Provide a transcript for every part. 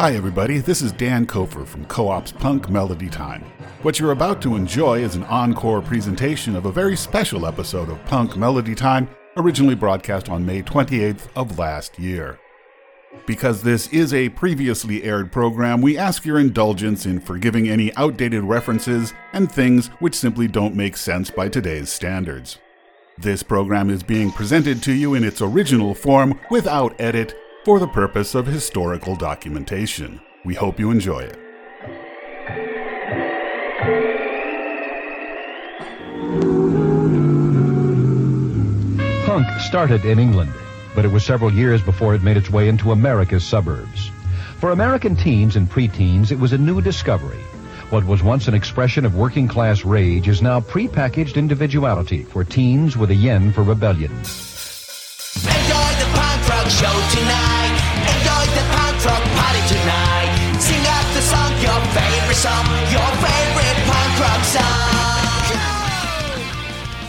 Hi everybody, this is Dan Kofer from Co-op's Punk Melody Time. What you're about to enjoy is an encore presentation of a very special episode of Punk Melody Time, originally broadcast on May 28th of last year. Because this is a previously aired program, we ask your indulgence in forgiving any outdated references and things which simply don't make sense by today's standards. This program is being presented to you in its original form, without edit, for the purpose of historical documentation. We hope you enjoy it. Punk started in England, but it was several years before it made its way into America's suburbs. For American teens and preteens, it was a new discovery. What was once an expression of working-class rage is now prepackaged individuality for teens with a yen for rebellion. Enjoy the punk rock show tonight. Rock party tonight. Sing out the song, your favorite punk rock song.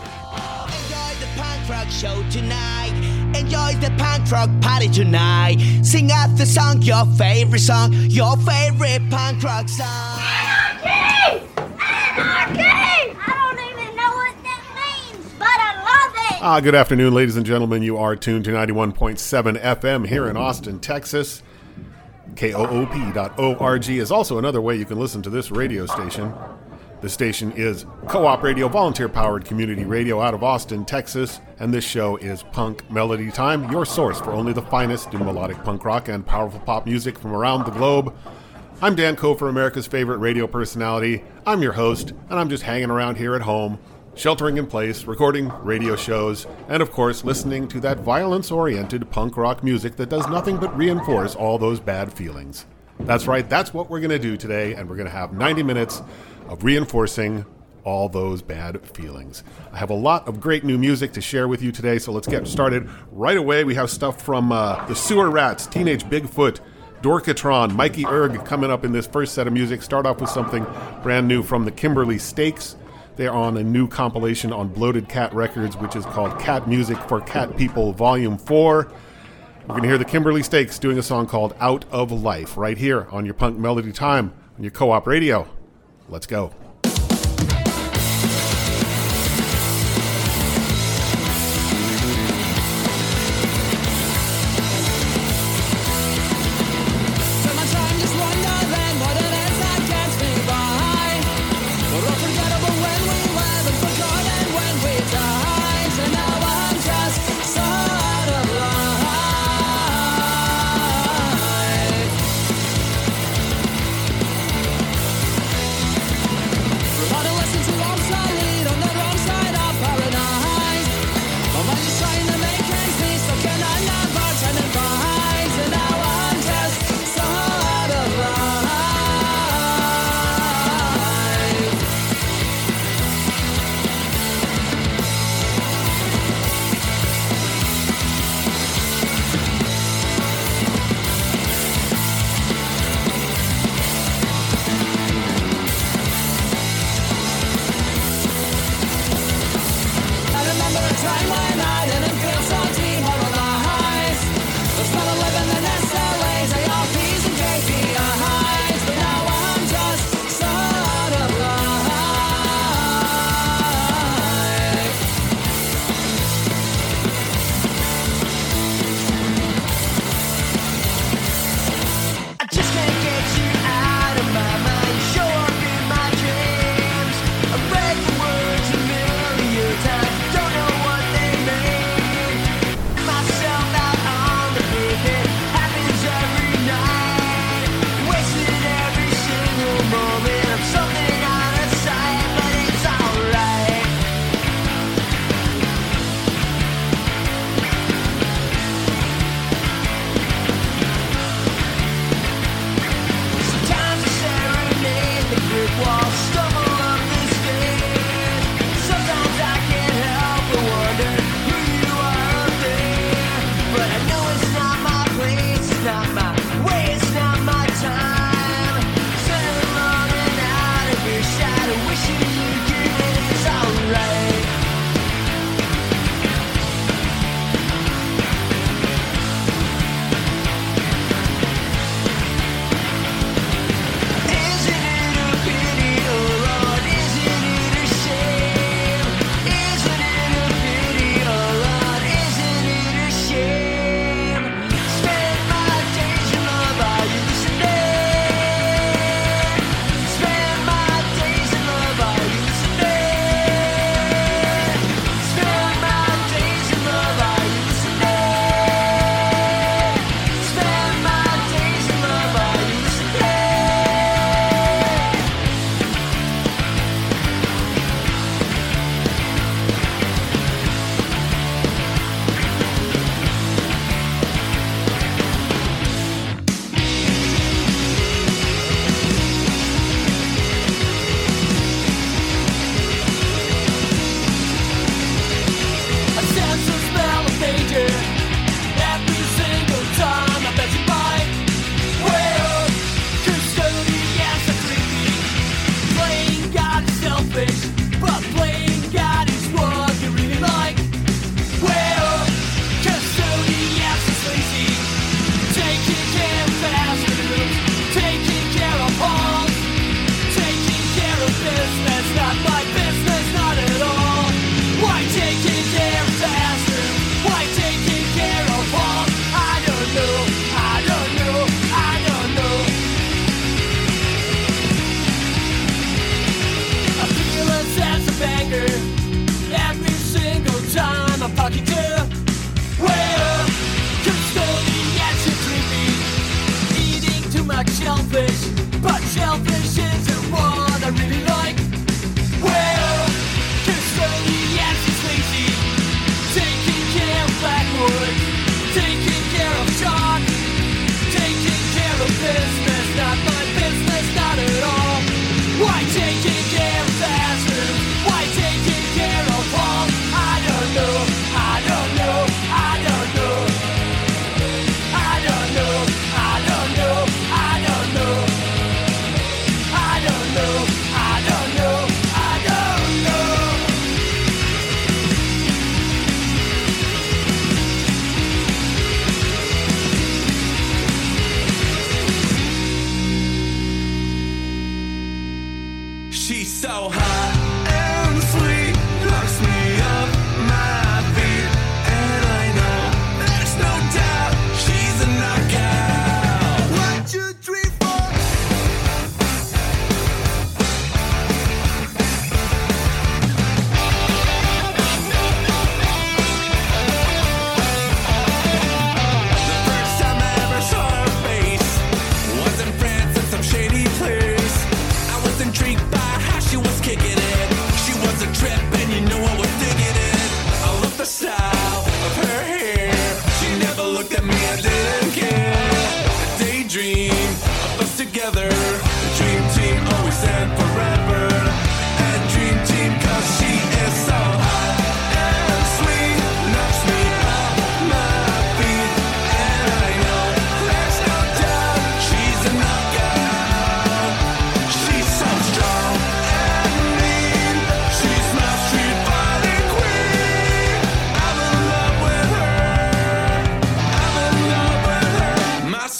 Enjoy the punk rock show tonight. Enjoy the punk rock party tonight. Sing out the song, your favorite punk rock song. Anarchy! Anarchy! I don't even know what that means, but I love it! Good afternoon, ladies and gentlemen. You are tuned to 91.7 FM here in Austin, Texas. KOOP.org is also another way you can listen to this radio station. The station is Co-op Radio, volunteer-powered community radio out of Austin, Texas, and this show is Punk Melody Time, your source for only the finest in melodic punk rock and powerful pop music from around the globe. I'm Dan Kofer, America's favorite radio personality. I'm your host, and I'm just hanging around here at home, sheltering in place, recording radio shows, and of course listening to that violence-oriented punk rock music that does nothing but reinforce all those bad feelings. That's right, that's what we're going to do today, and we're going to have 90 minutes of reinforcing all those bad feelings. I have a lot of great new music to share with you today, so let's get started right away. We have stuff from The Sewer Rats, Teenage Bigfoot, Dorkatron, Mikey Erg coming up in this first set of music. Start off with something brand new from the Kimberly Stakes. They're on a new compilation on Bloated Cat Records, which is called Cat Music for Cat People, Volume 4. We're going to hear the Kimberly Stakes doing a song called Out of Life right here on your Punk Melody Time, on your Co-op Radio. Let's go.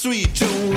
Sweet Joey.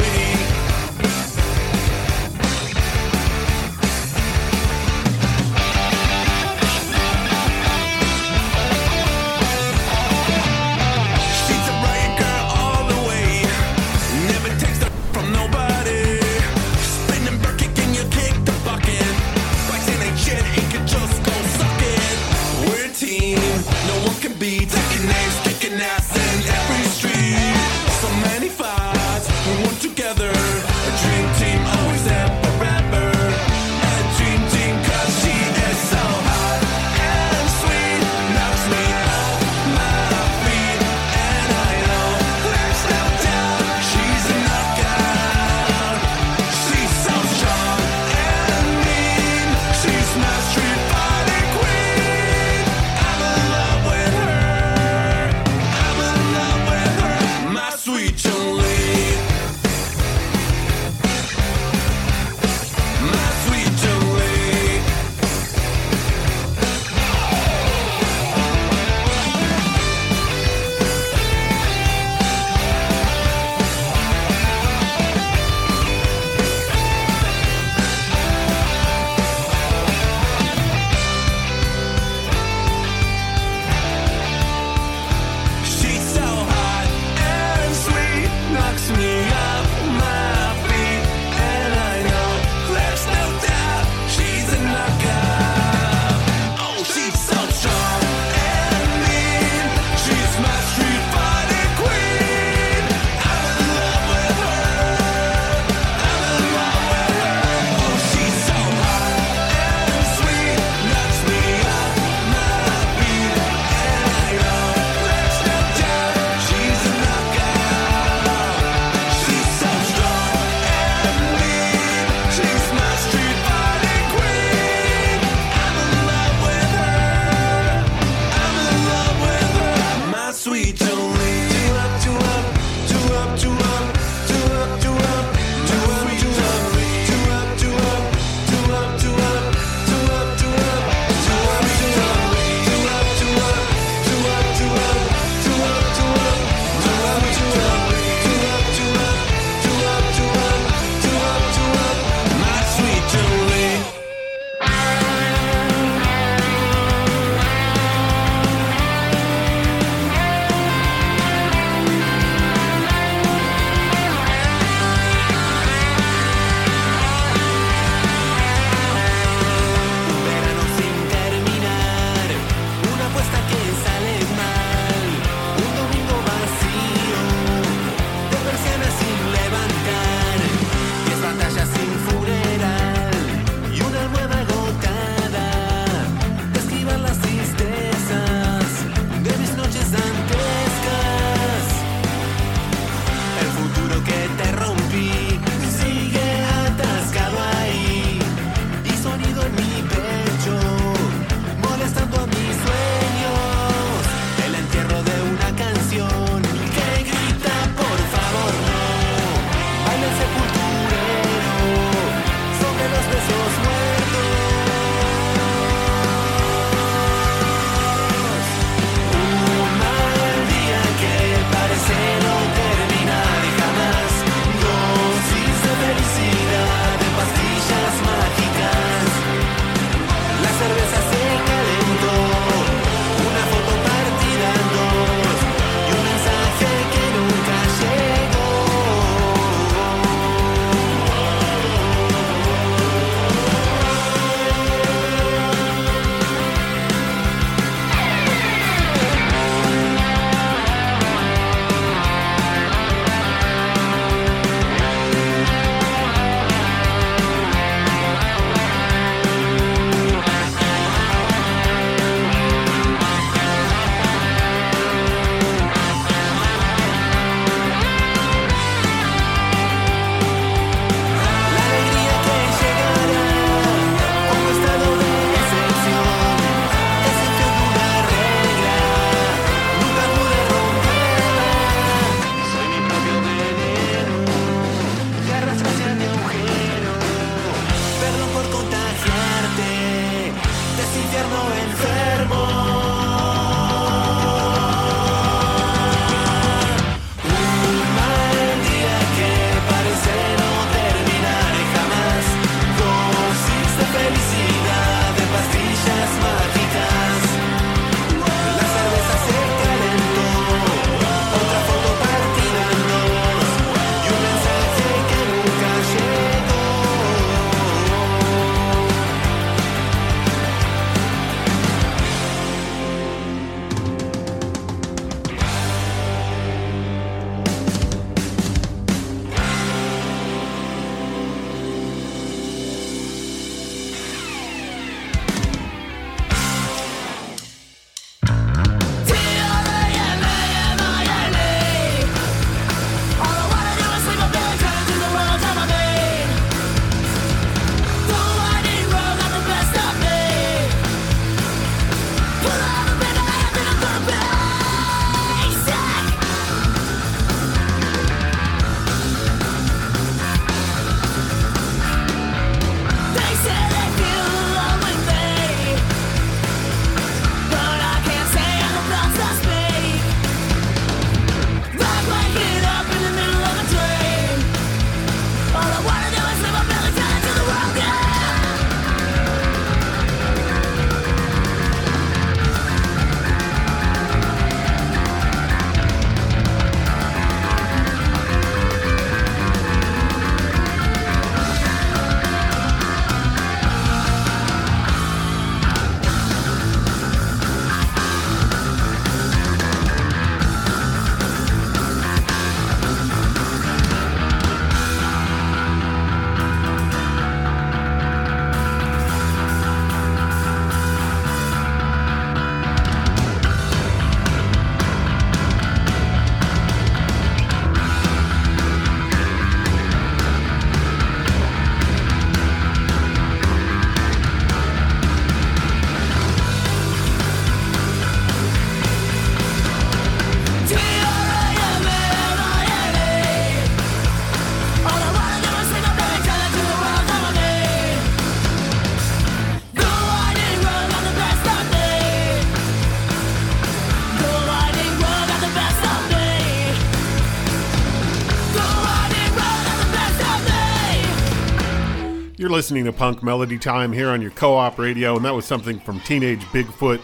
You're listening to Punk Melody Time here on your co-op radio, and that was something from Teenage Bigfoot,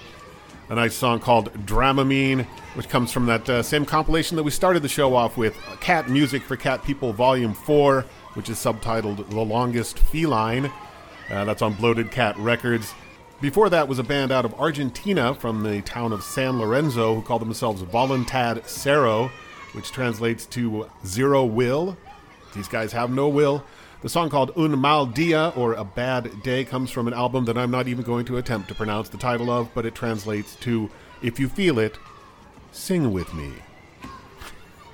a nice song called Dramamine, which comes from that same compilation that we started the show off with, Cat Music for Cat People Volume 4, which is subtitled The Longest Feline. That's on Bloated Cat Records. Before that was a band out of Argentina from the town of San Lorenzo who called themselves Voluntad Cero, which translates to zero will. These guys have no will. The song called Un Mal Dia, or A Bad Day, comes from an album that I'm not even going to attempt to pronounce the title of, but it translates to, if you feel it, sing with me.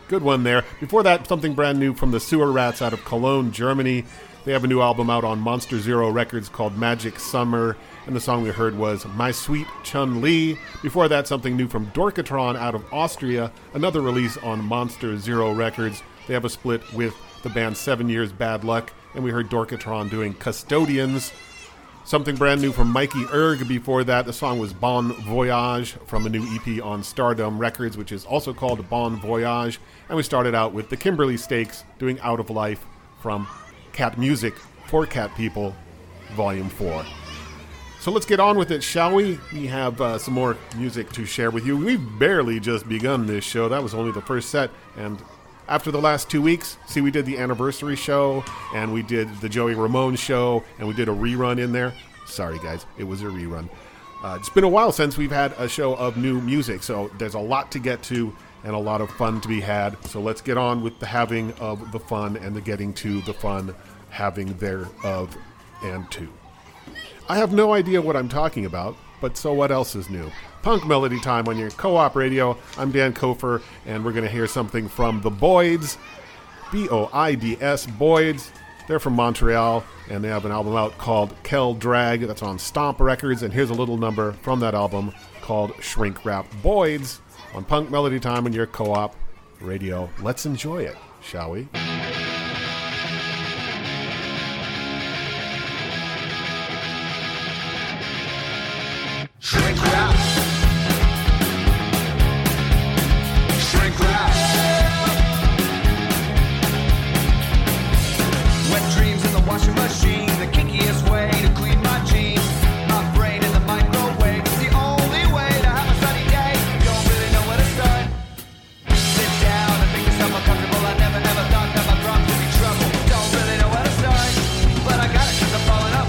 Good one there. Before that, something brand new from the Sewer Rats out of Cologne, Germany. They have a new album out on Monster Zero Records called Magic Summer, and the song we heard was My Sweet Chun-Li. Before that, something new from Dorkatron out of Austria, another release on Monster Zero Records. They have a split with the band 7 Years Bad Luck, and we heard Dorkatron doing Custodians. Something brand new from Mikey Erg before that. The song was Bon Voyage from a new EP on Stardom Records, which is also called Bon Voyage. And we started out with the Kimberly Stakes doing Out of Life from Cat Music for Cat People, Volume 4. So let's get on with it, shall we? We have some more music to share with you. We've barely just begun this show. That was only the first set. And after the last 2 weeks, see, we did the anniversary show, and we did the Joey Ramone show, and we did a rerun in there. Sorry, guys. It was a rerun. It's been a while since we've had a show of new music, so there's a lot to get to and a lot of fun to be had. So let's get on with the having of the fun and the getting to the fun, having thereof and to. I have no idea what I'm talking about, but so what else is new? Punk Melody Time on your co-op radio. I'm Dan Kofer, and we're going to hear something from the Boids, B-O-I-D-S, Boids. They're from Montreal, and they have an album out called Kel Drag. That's on Stomp Records, and here's a little number from that album called Shrink Wrap. Boids on Punk Melody Time on your co-op radio. Let's enjoy it, shall we? Shrink wrap. Shrink wrap. Wet dreams in the washing machine, the kinkiest way to clean my jeans. My brain in the microwave, it's the only way to have a sunny day. You don't really know what it's done. Sit down and make yourself uncomfortable. I never thought that my problems would be trouble. Don't really know what it's done, but I got it 'cause I'm falling up.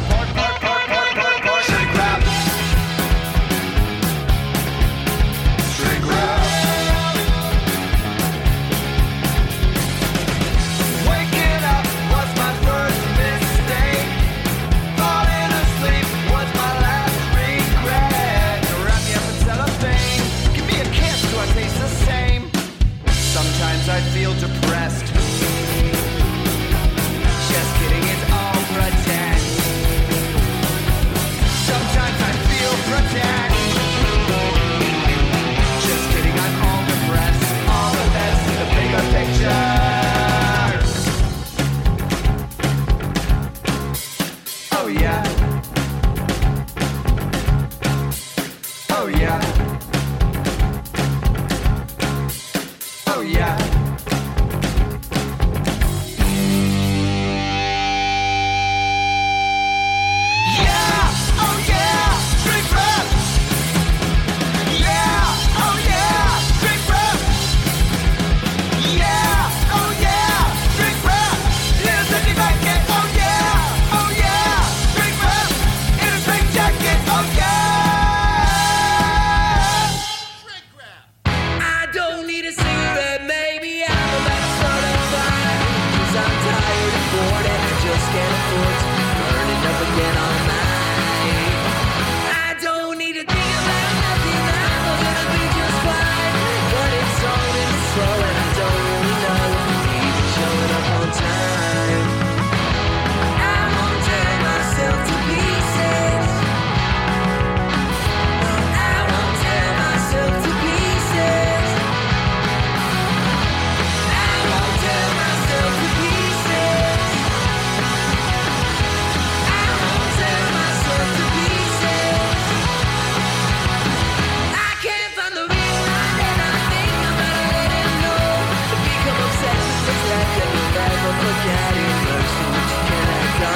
I feel depressed. Just kidding, it's all pretend. Sometimes I feel pretend. Just kidding, I'm all depressed. All of this is the bigger picture. Oh yeah. Oh yeah. Look at it first, which can I go?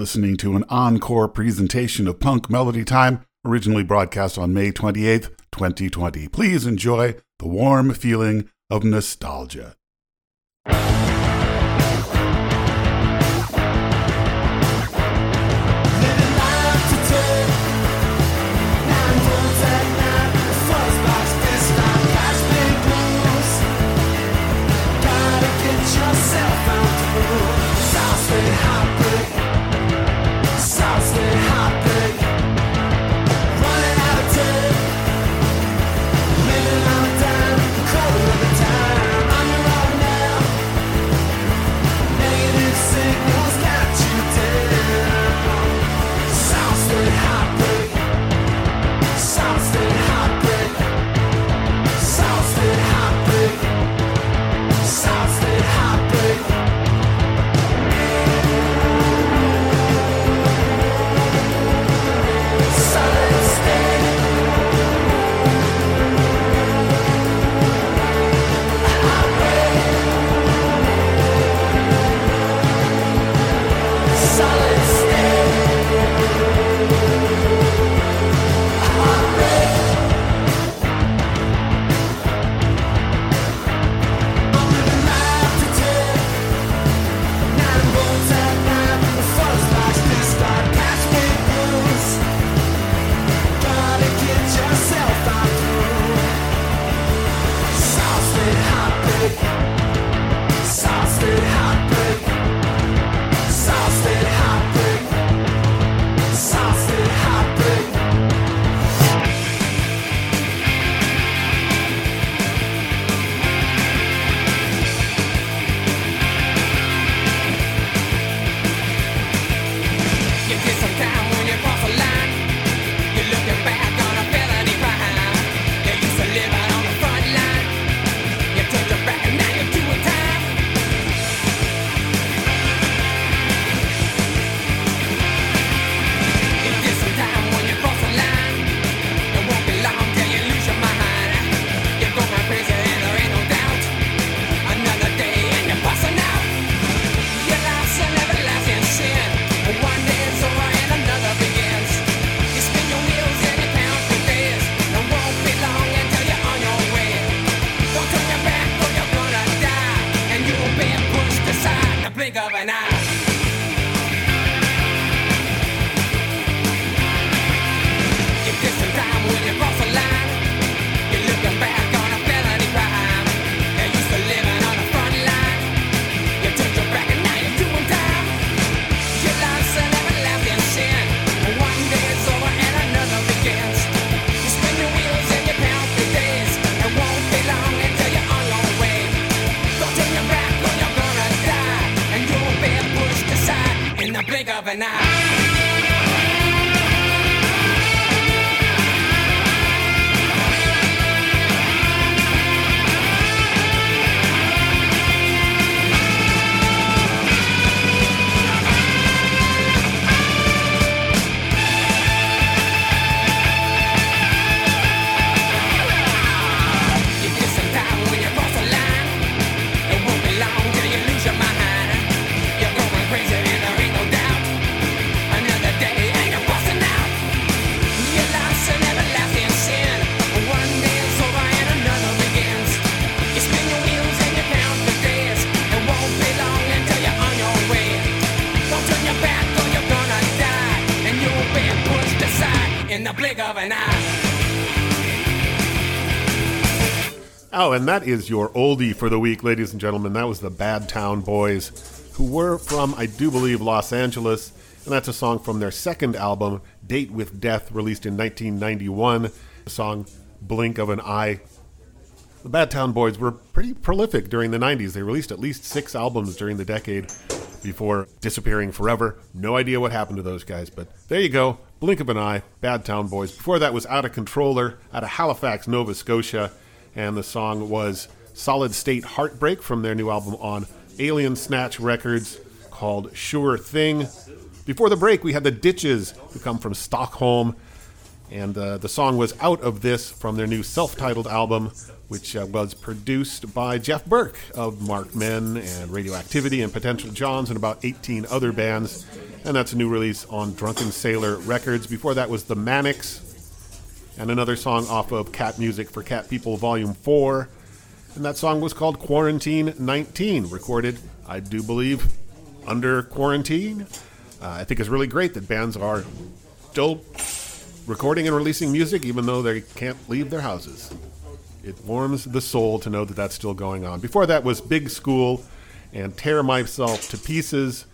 listening to an encore presentation of Punk Melody Time, originally broadcast on May 28th, 2020. Please enjoy the warm feeling of nostalgia. Oh, and that is your oldie for the week, ladies and gentlemen. That was the Bad Town Boys, who were from, I do believe, Los Angeles. And that's a song from their second album, Date With Death, released in 1991. The song, Blink of an Eye. The Bad Town Boys were pretty prolific during the 90s. They released at least 6 albums during the decade before disappearing forever. No idea what happened to those guys, but there you go. Blink of an Eye, Bad Town Boys. Before that was Out of Controller, out of Halifax, Nova Scotia. And the song was Solid State Heartbreak from their new album on Alien Snatch Records called Sure Thing. Before the break, we had the Ditches, who come from Stockholm. And the song was Out of This from their new self-titled album, which was produced by Jeff Burke of Mark Men and Radioactivity and Potential Johns and about 18 other bands. And that's a new release on Drunken Sailor Records. Before that was The Manics and another song off of Cat Music for Cat People Volume 4. And that song was called Quarantine 19, recorded, I do believe, under quarantine. I think it's really great that bands are still recording and releasing music even though they can't leave their houses. It warms the soul to know that that's still going on. Before that was Big School and Tear Myself to Pieces,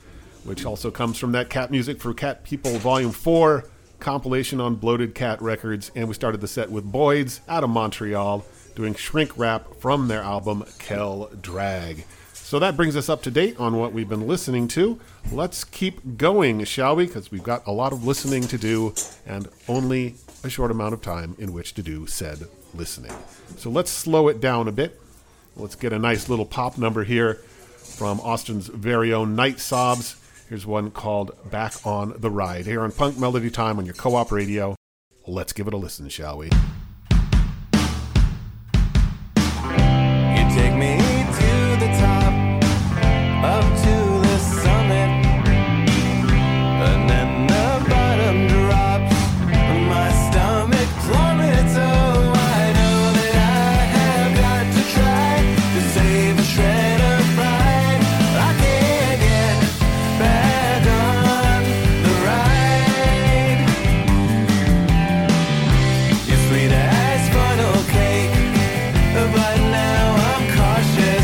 which also comes from that Cat Music for Cat People Volume 4 compilation on Bloated Cat Records. And we started the set with Boids out of Montreal doing Shrink Wrap from their album Kel Drag. So that brings us up to date on what we've been listening to. Let's keep going, shall we? Because we've got a lot of listening to do and only a short amount of time in which to do said listening. So let's slow it down a bit. Let's get a nice little pop number here from Austin's very own Night Sobs. Here's one called Back on the Ride. Here on Punk Melody Time on your co-op radio. Let's give it a listen, shall we? But now I'm cautious.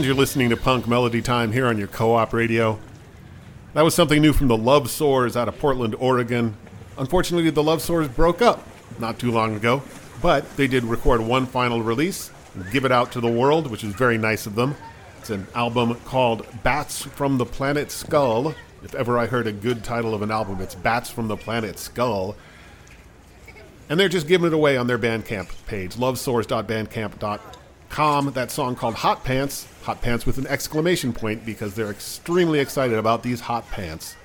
You're listening to Punk Melody Time here on your Co-op radio. That was something new from the Love Sores out of Portland, Oregon. Unfortunately, the Love Sores broke up not too long ago, but they did record one final release and give it out to the world, which is very nice of them. It's an album called Bats from the Planet Skull. If ever I heard a good title of an album, it's Bats from the Planet Skull. And they're just giving it away on their Bandcamp page, lovesores.bandcamp.com. That song called Hot Pants with an exclamation point, because they're extremely excited about these hot pants.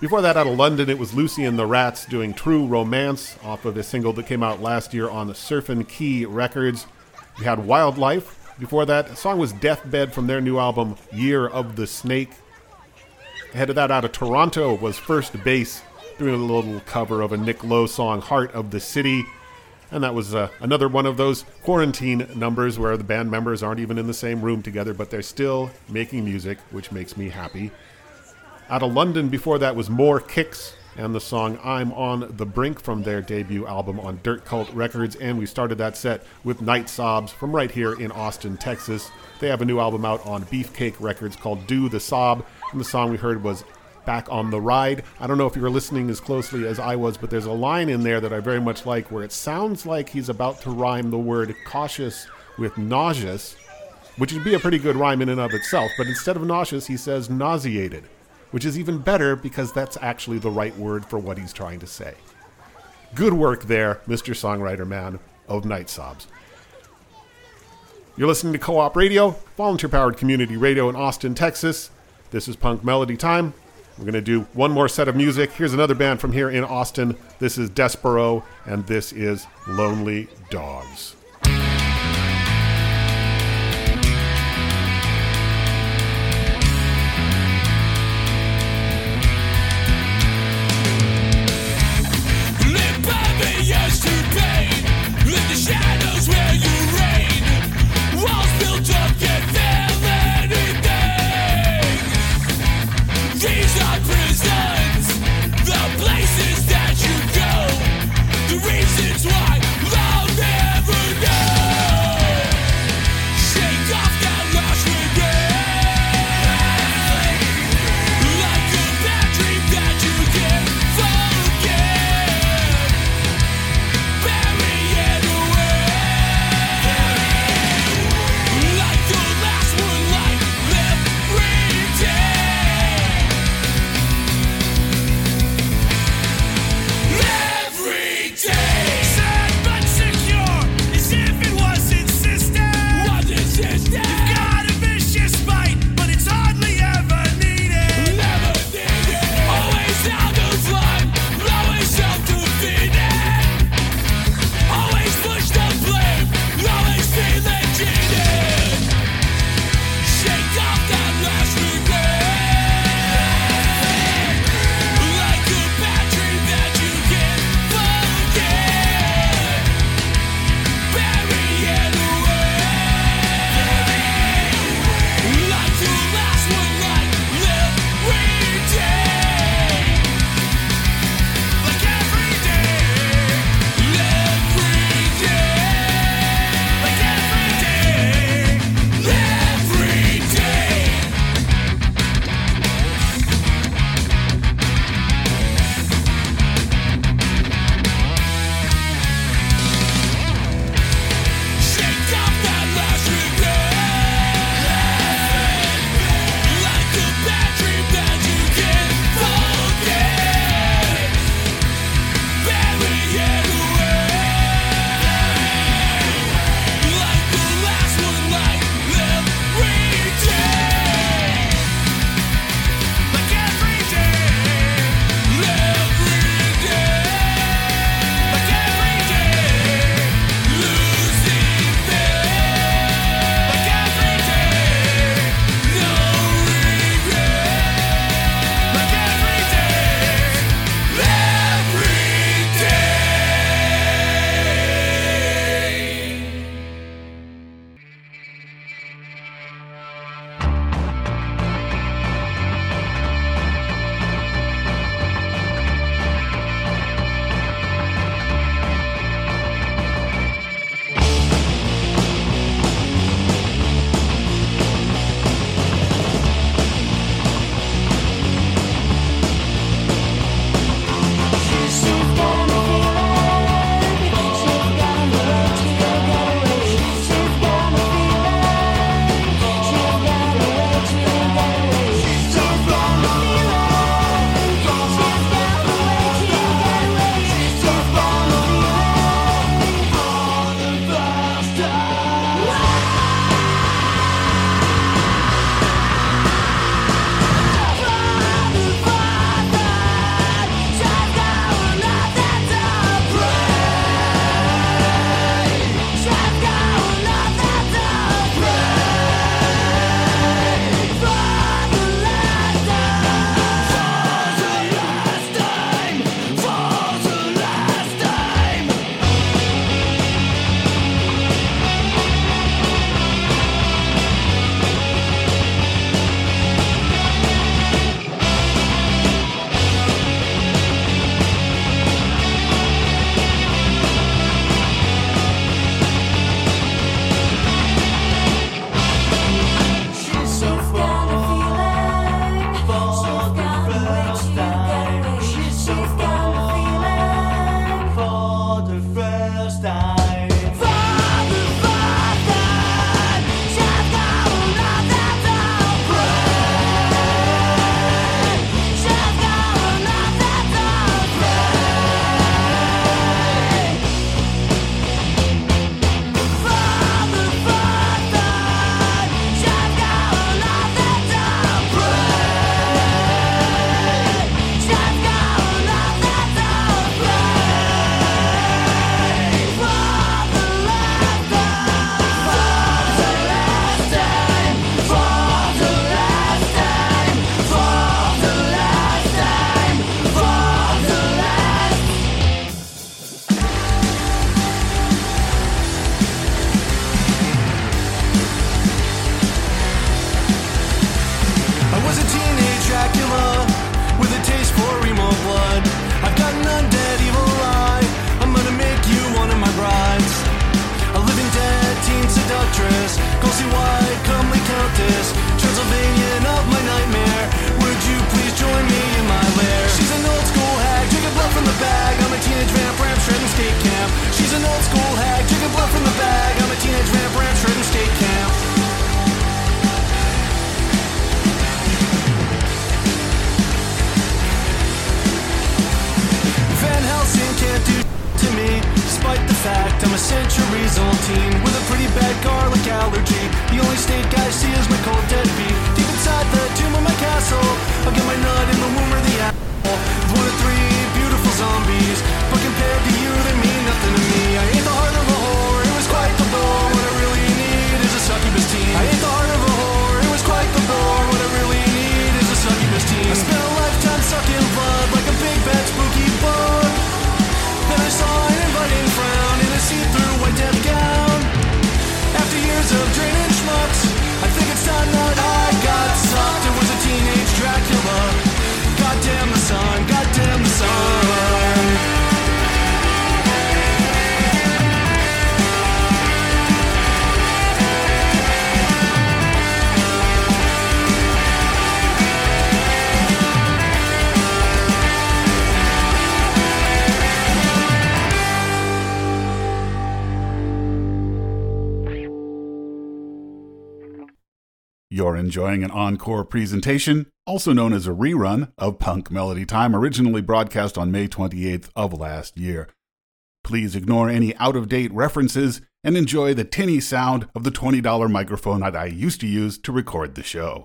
Before that, out of London, it was Lucy and the Rats doing True Romance off of a single that came out last year on the Surf and Key Records. We had Wildlife. Before that, the song was Deathbed from their new album Year of the Snake. Ahead of that, out of Toronto, was First Base doing a little cover of a Nick Lowe song, Heart of the City. And that was another one of those quarantine numbers where the band members aren't even in the same room together, but they're still making music, which makes me happy. Out of London before that was More Kicks and the song I'm on the Brink from their debut album on Dirt Cult Records. And we started that set with Night Sobs from right here in Austin, Texas. They have a new album out on Beefcake Records called Do the Sob. And the song we heard was Back on the Ride. I don't know if you were listening as closely as I was, but there's a line in there that I very much like where it sounds like he's about to rhyme the word cautious with nauseous, which would be a pretty good rhyme in and of itself. But instead of nauseous, he says nauseated, which is even better because that's actually the right word for what he's trying to say. Good work there, Mr. Songwriter Man of Night Sobs. You're listening to Co-op Radio, volunteer-powered community radio in Austin, Texas. This is Punk Melody Time. We're going to do one more set of music. Here's another band from here in Austin. This is Despero, and this is Lonely Dogs. Live by the years to pain, live the shadows where you reign, walls built up, get them anything. These are prisons, the places that you go, the reasons why love never Pussy Wide, comely countess, Transylvanian of my nightmare. Would you please join me in my lair? She's an old school hag, drinking blood from the bag. I'm a teenage vamp, ramp, shredding skate camp. She's an old school hag, drinking blood from the bag. I'm a teenage vamp, ramp, shredding skate camp. Van Helsing can't do to me, despite the fact I'm a centuries old teen with a pretty bad garlic allergy. The only snake I see is my cold dead beat. Deep inside the tomb of my castle, I'll get my nut in the womb or the apple. With 1 of 3 beautiful zombies, but compared to you, they mean nothing to me. I ate the heart of a whore, it was quite the bore. What I really need is a succubus teen. I ate the heart of a whore, it was quite the bore. What I really need is a succubus teen. I spent a lifetime sucking blood like a big bad spooky bug. Then I saw an inviting frown in a see-through white death gown. After years of draining schmucks, I think it's time that I got sucked. It was a teenage Dracula. Goddamn the sun, goddamn the sun. You're enjoying an encore presentation, also known as a rerun, of Punk Melody Time, originally broadcast on May 28th of last year. Please ignore any out-of-date references and enjoy the tinny sound of the $20 microphone that I used to use to record the show.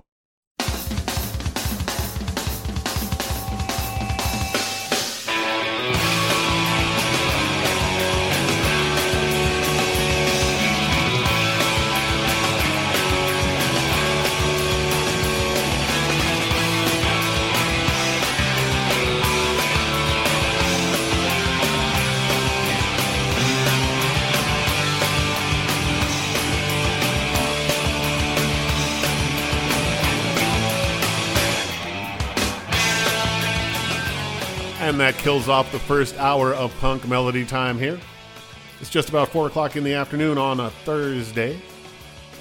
And that kills off the first hour of Punk Melody Time here. It's just about 4 o'clock in the afternoon on a Thursday.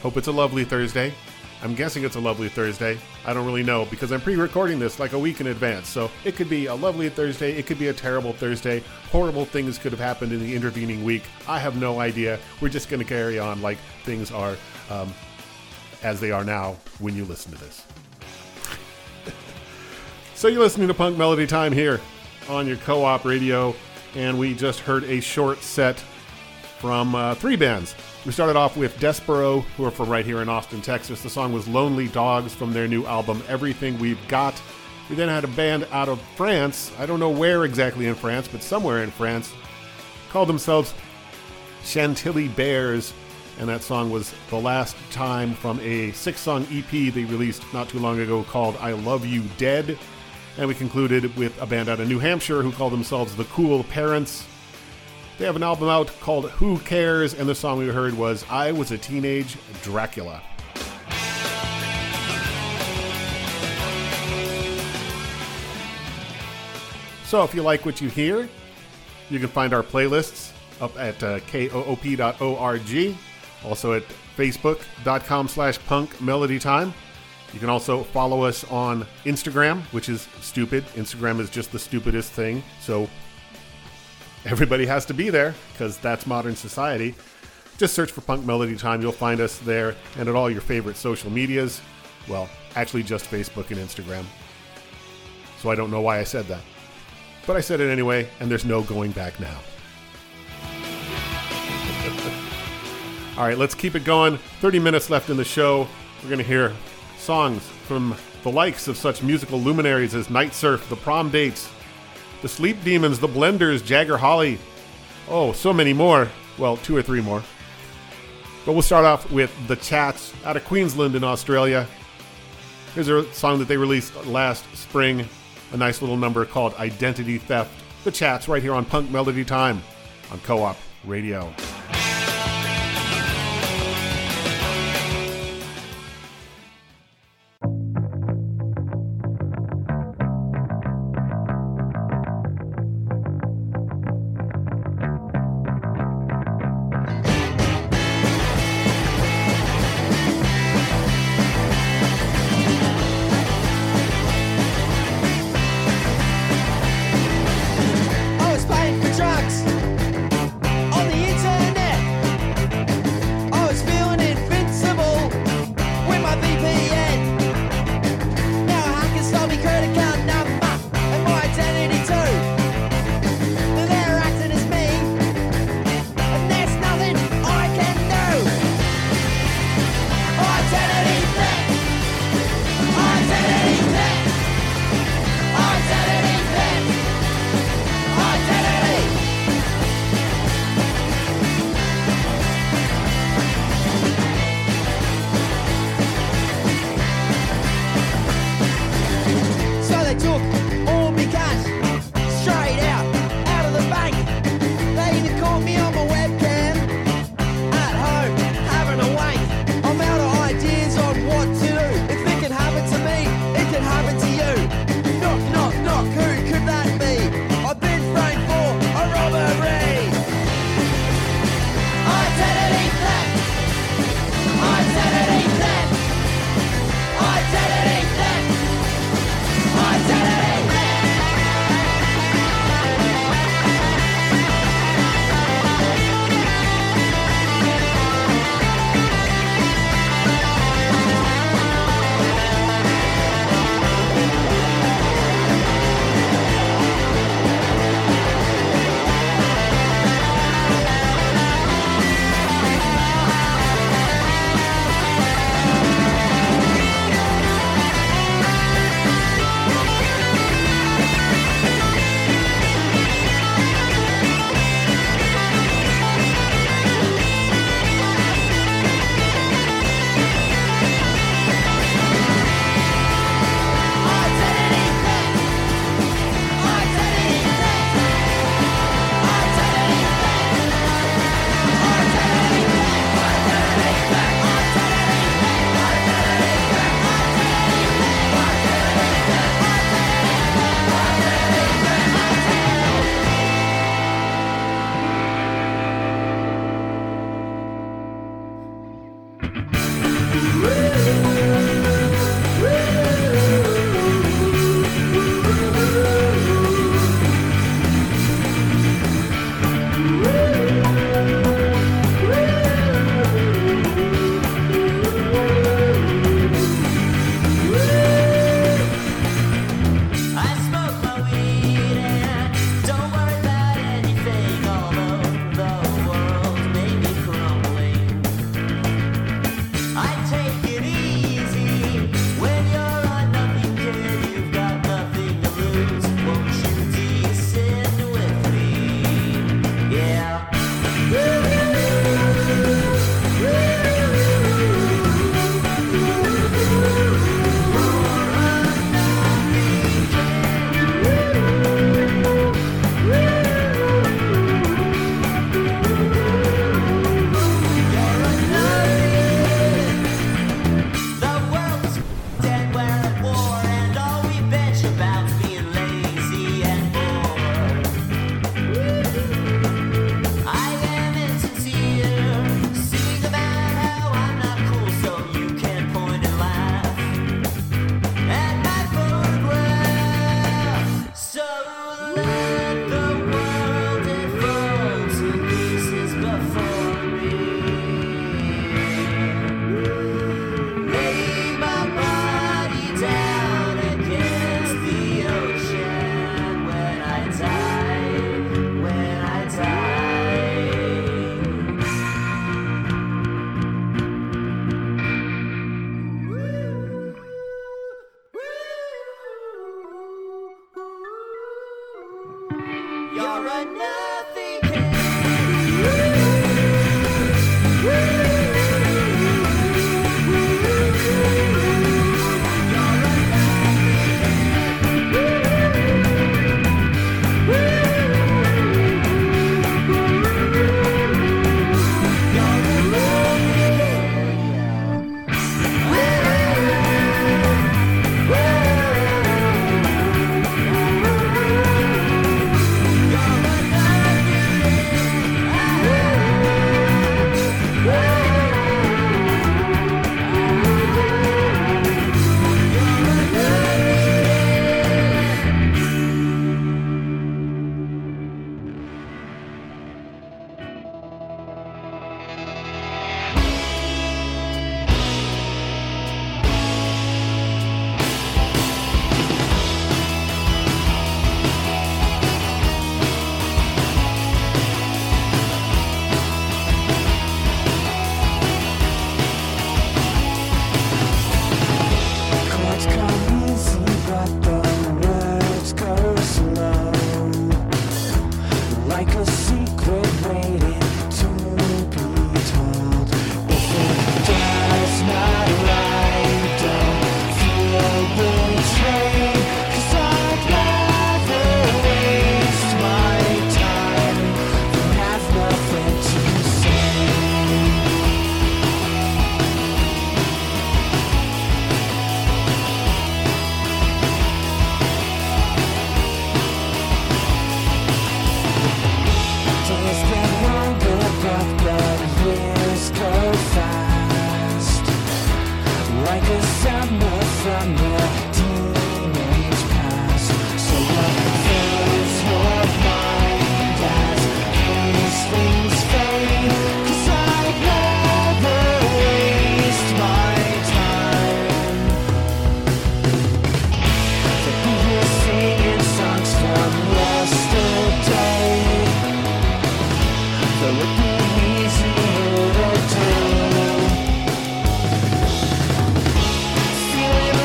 Hope it's a lovely Thursday. I'm guessing it's a lovely Thursday. I don't really know because I'm pre-recording this like a week in advance. So it could be a lovely Thursday. It could be a terrible Thursday. Horrible things could have happened in the intervening week. I have no idea. We're just going to carry on like things are as they are now when you listen to this. So you're listening to Punk Melody Time here on your co-op radio, and we just heard a short set from three bands. We started off with Despero, who are from right here in Austin, Texas. The song was Lonely Dogs from their new album, Everything We've Got. We then had a band out of France. I don't know where exactly in France, but somewhere in France. Called themselves Chantilly Bears, and that song was The Last Time from a 6-song EP they released not too long ago called I Love You Dead. And we concluded with a band out of New Hampshire who call themselves The Cool Parents. They have an album out called Who Cares? And the song we heard was I Was a Teenage Dracula. So if you like what you hear, you can find our playlists up at koop.org. Also at facebook.com/punkmelodytime. You can also follow us on Instagram, which is stupid. Instagram is just the stupidest thing. So everybody has to be there because that's modern society. Just search for Punk Melody Time. You'll find us there and at all your favorite social medias. Well, actually just Facebook and Instagram. So I don't know why I said that. But I said it anyway, and there's no going back now. All right, let's keep it going. 30 minutes left in the show. We're going to hear songs from the likes of such musical luminaries as Night Surf, The Prom Dates, The Sleep Demons, The Blenders, Jagger Holly. Oh, so many more. Well, 2 or 3 more. But we'll start off with The Chats out of Queensland in Australia. Here's a song that they released last spring, a nice little number called Identity Theft. The Chats right here on Punk Melody Time on Co-op Radio.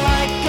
Like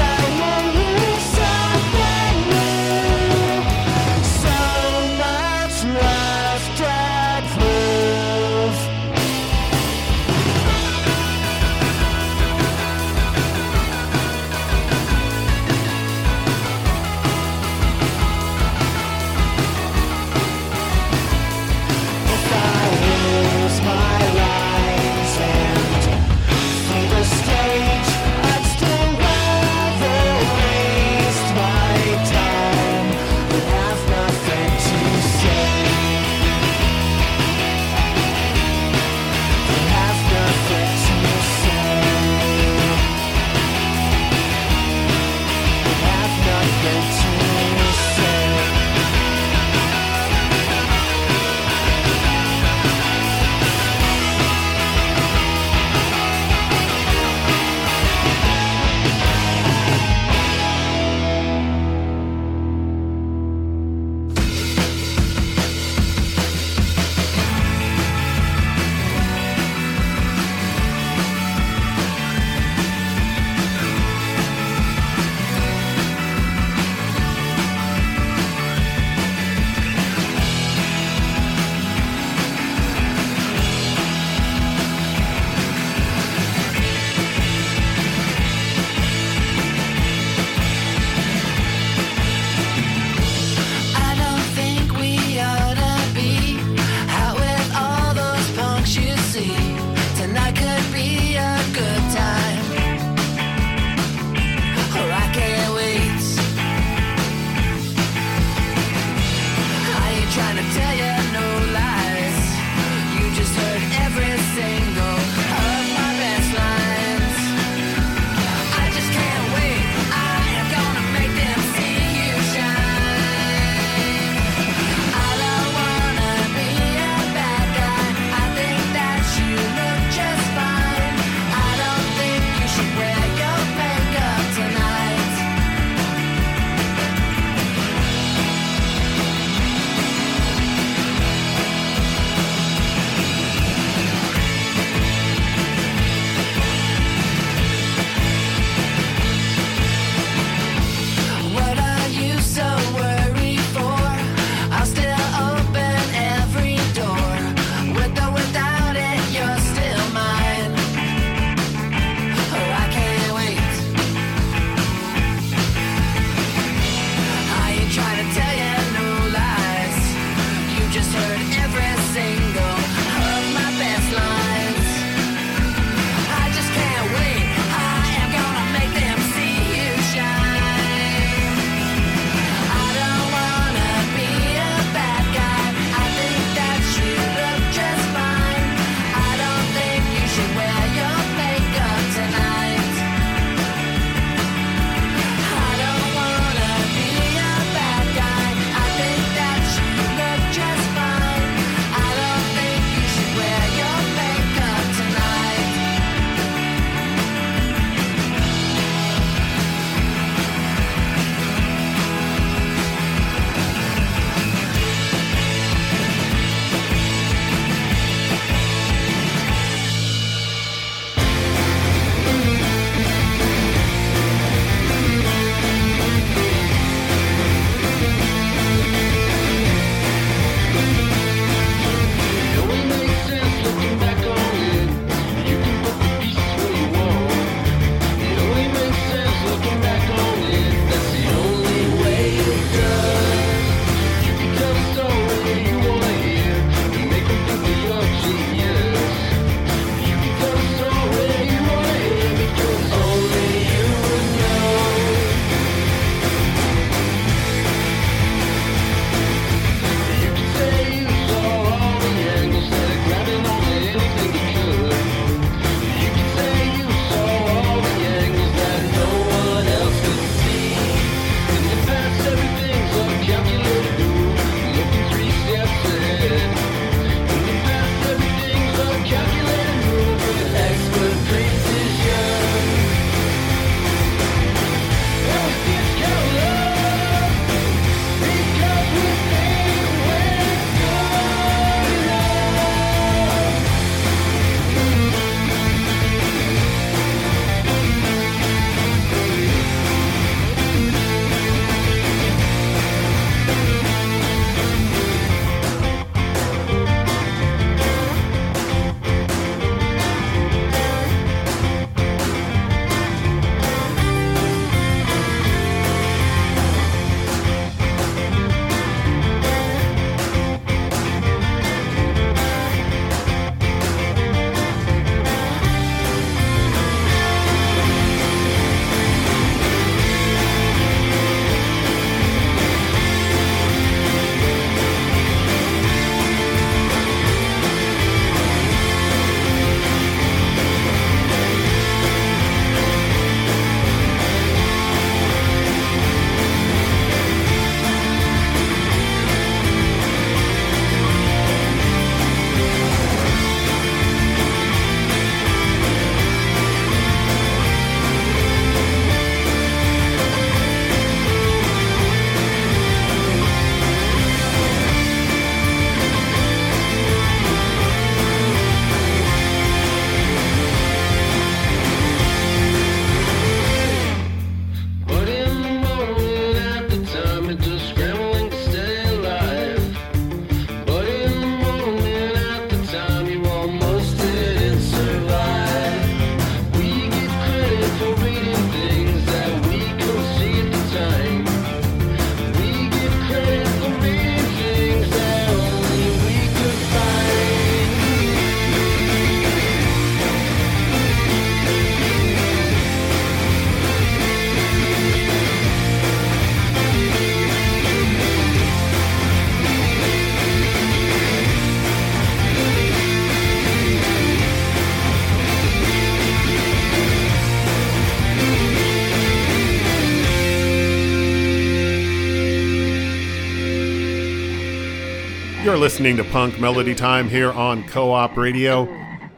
You're listening to Punk Melody Time here on Co-op Radio.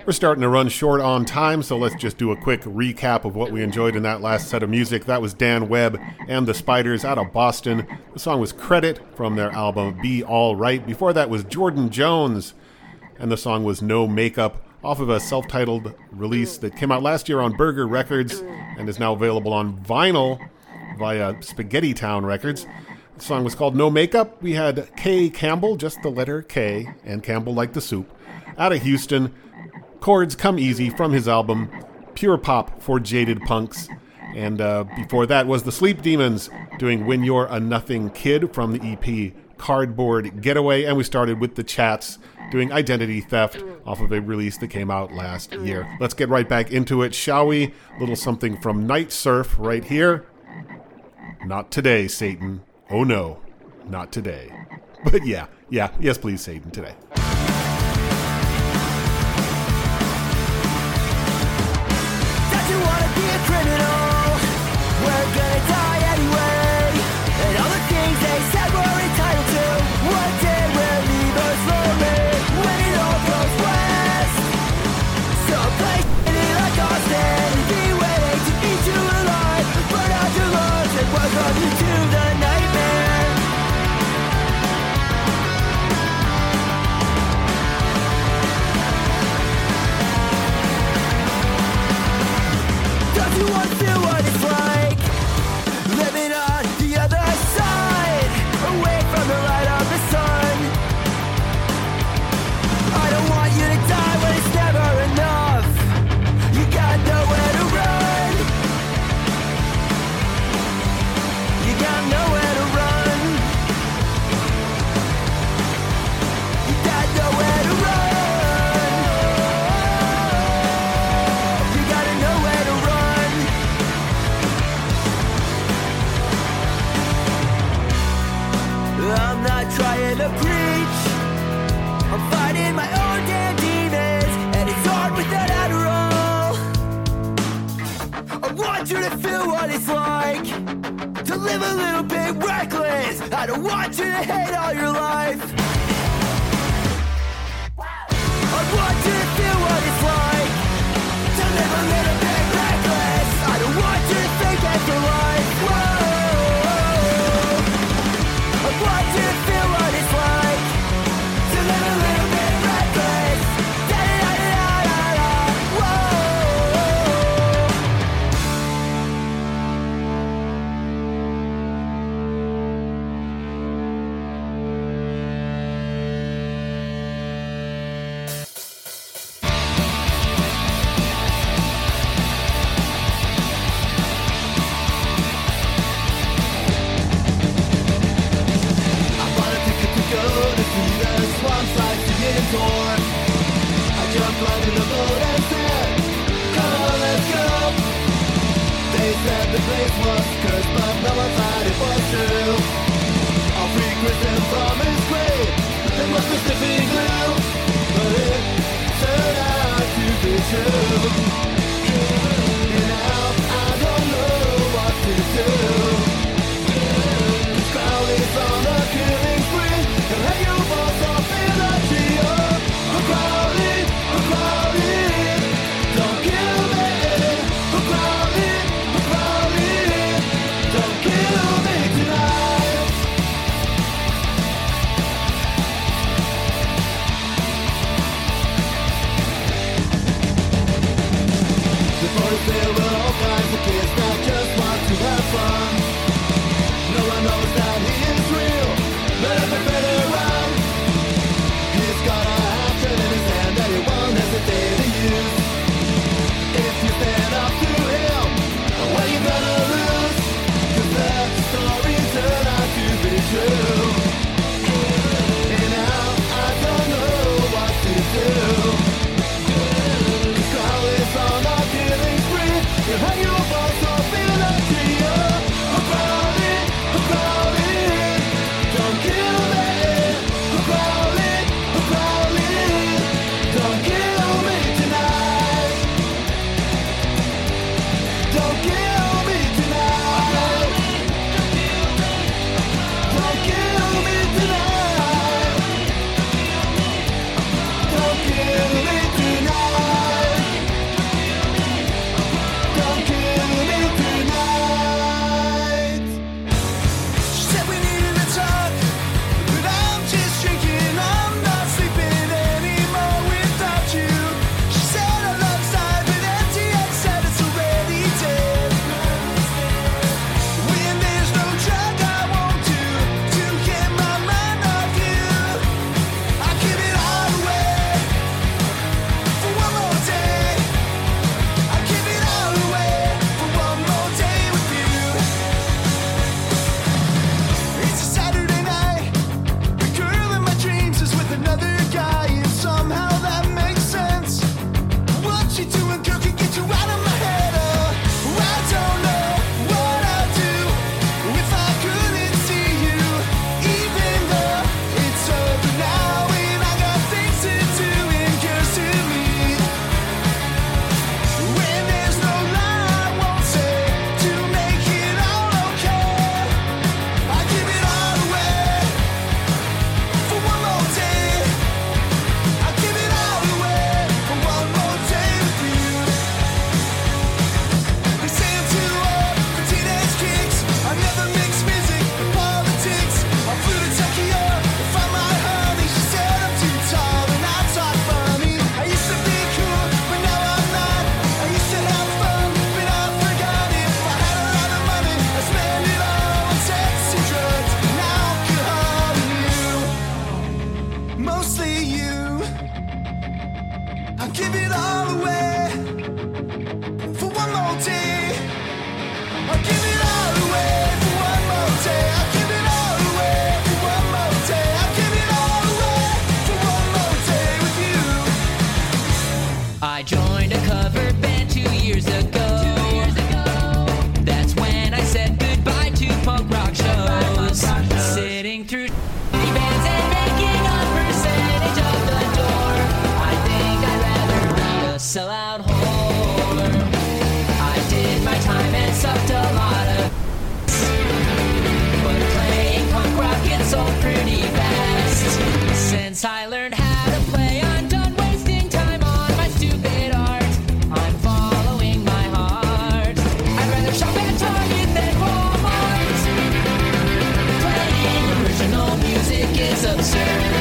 We're starting to run short on time, so let's just do a quick recap of what we enjoyed in that last set of music. That was Dan Webb and the Spiders out of Boston. The song was Credit from their album Be All Right. Before that was Jordan Jones, and the song was No Makeup, off of a self-titled release that came out last year on Burger Records and is now available on vinyl via Spaghetti Town Records. The song was called No Makeup. We had K. Campbell, just the letter K, and Campbell like the soup, out of Houston. Chords Come Easy from his album Pure Pop for Jaded Punks. And before that was the Sleep Demons doing When You're a Nothing Kid from the EP Cardboard Getaway. And we started with the Chats doing Identity Theft off of a release that came out last year. Let's get right back into it, shall we? A little something from Night Surf right here. Not today, Satan. Oh no, not today. But yeah, yes please, Satan, today. How you about to feel like you? covered band 2 years ago. That's when I said goodbye to punk rock shows. Sitting through bands and making a percentage of the door. I think I'd rather be a sellout whore. I did my time and sucked a lot of but playing punk rock gets old pretty fast. Since I learned how to play, I'm done wasting time on my stupid art. I'm following my heart. I'd rather shop at Target than Walmart. Playing original music is absurd.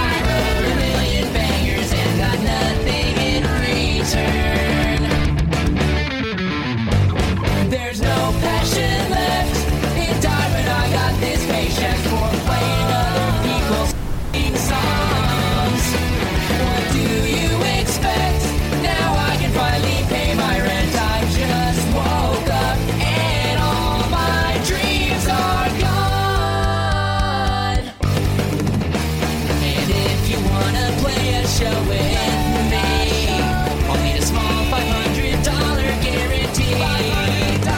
I wrote a million bangers and got nothing in return. There's no passion left. It died when I got this paycheck for playing other people's songs. What do you expect? Now I can finally pay my rent. I just woke up and all my dreams are gone. And if you wanna play a show with me, I'll need a small $500 guarantee.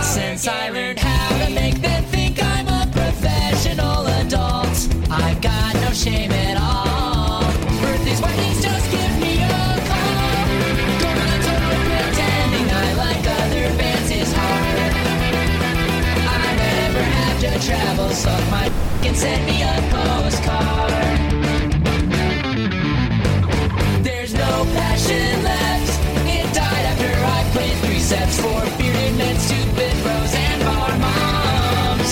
Since I learned how to make them think I'm a professional adult, I've got no shame at all. Weddings, just give me a call. Going on tour pretending I like other bands is hard. I never have to travel, so my can send me a postcard. There's no passion left. It died after I played 3 sets for bearded men, stupid bros, and bar moms.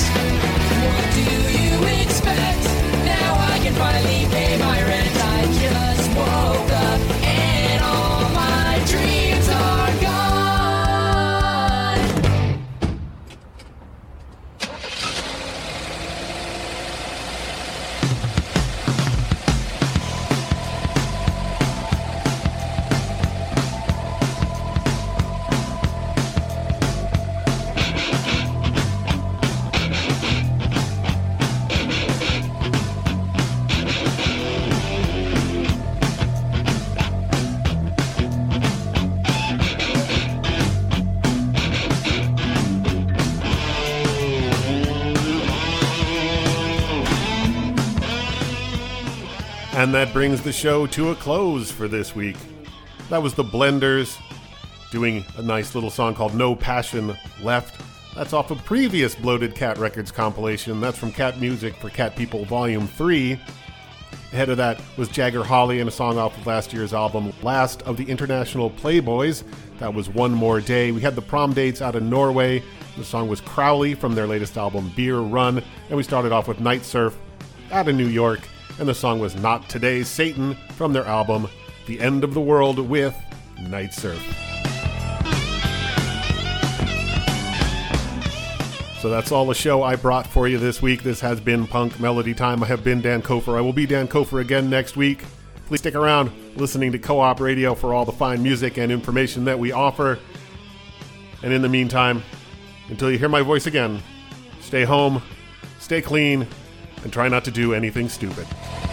What do you expect? Now I can finally pay my rent. I just woke up and all my dreams are gone. And that brings the show to a close for this week. That was The Blenders doing a nice little song called No Passion Left. That's off a previous Bloated Cat Records compilation. That's from Cat Music for Cat People Volume 3. Ahead of that was Jagger Holly and a song off of last year's album, Last of the International Playboys. That was One More Day. We had The Prom Dates out of Norway. The song was Crowley from their latest album, Beer Run. And we started off with Night Surf out of New York. And the song was Not Today, Satan, from their album, The End of the World with Night Surf. So that's all the show I brought for you this week. This has been Punk Melody Time. I have been Dan Kofer. I will be Dan Kofer again next week. Please stick around listening to Co-op Radio for all the fine music and information that we offer. And in the meantime, until you hear my voice again, stay home, stay clean, and try not to do anything stupid.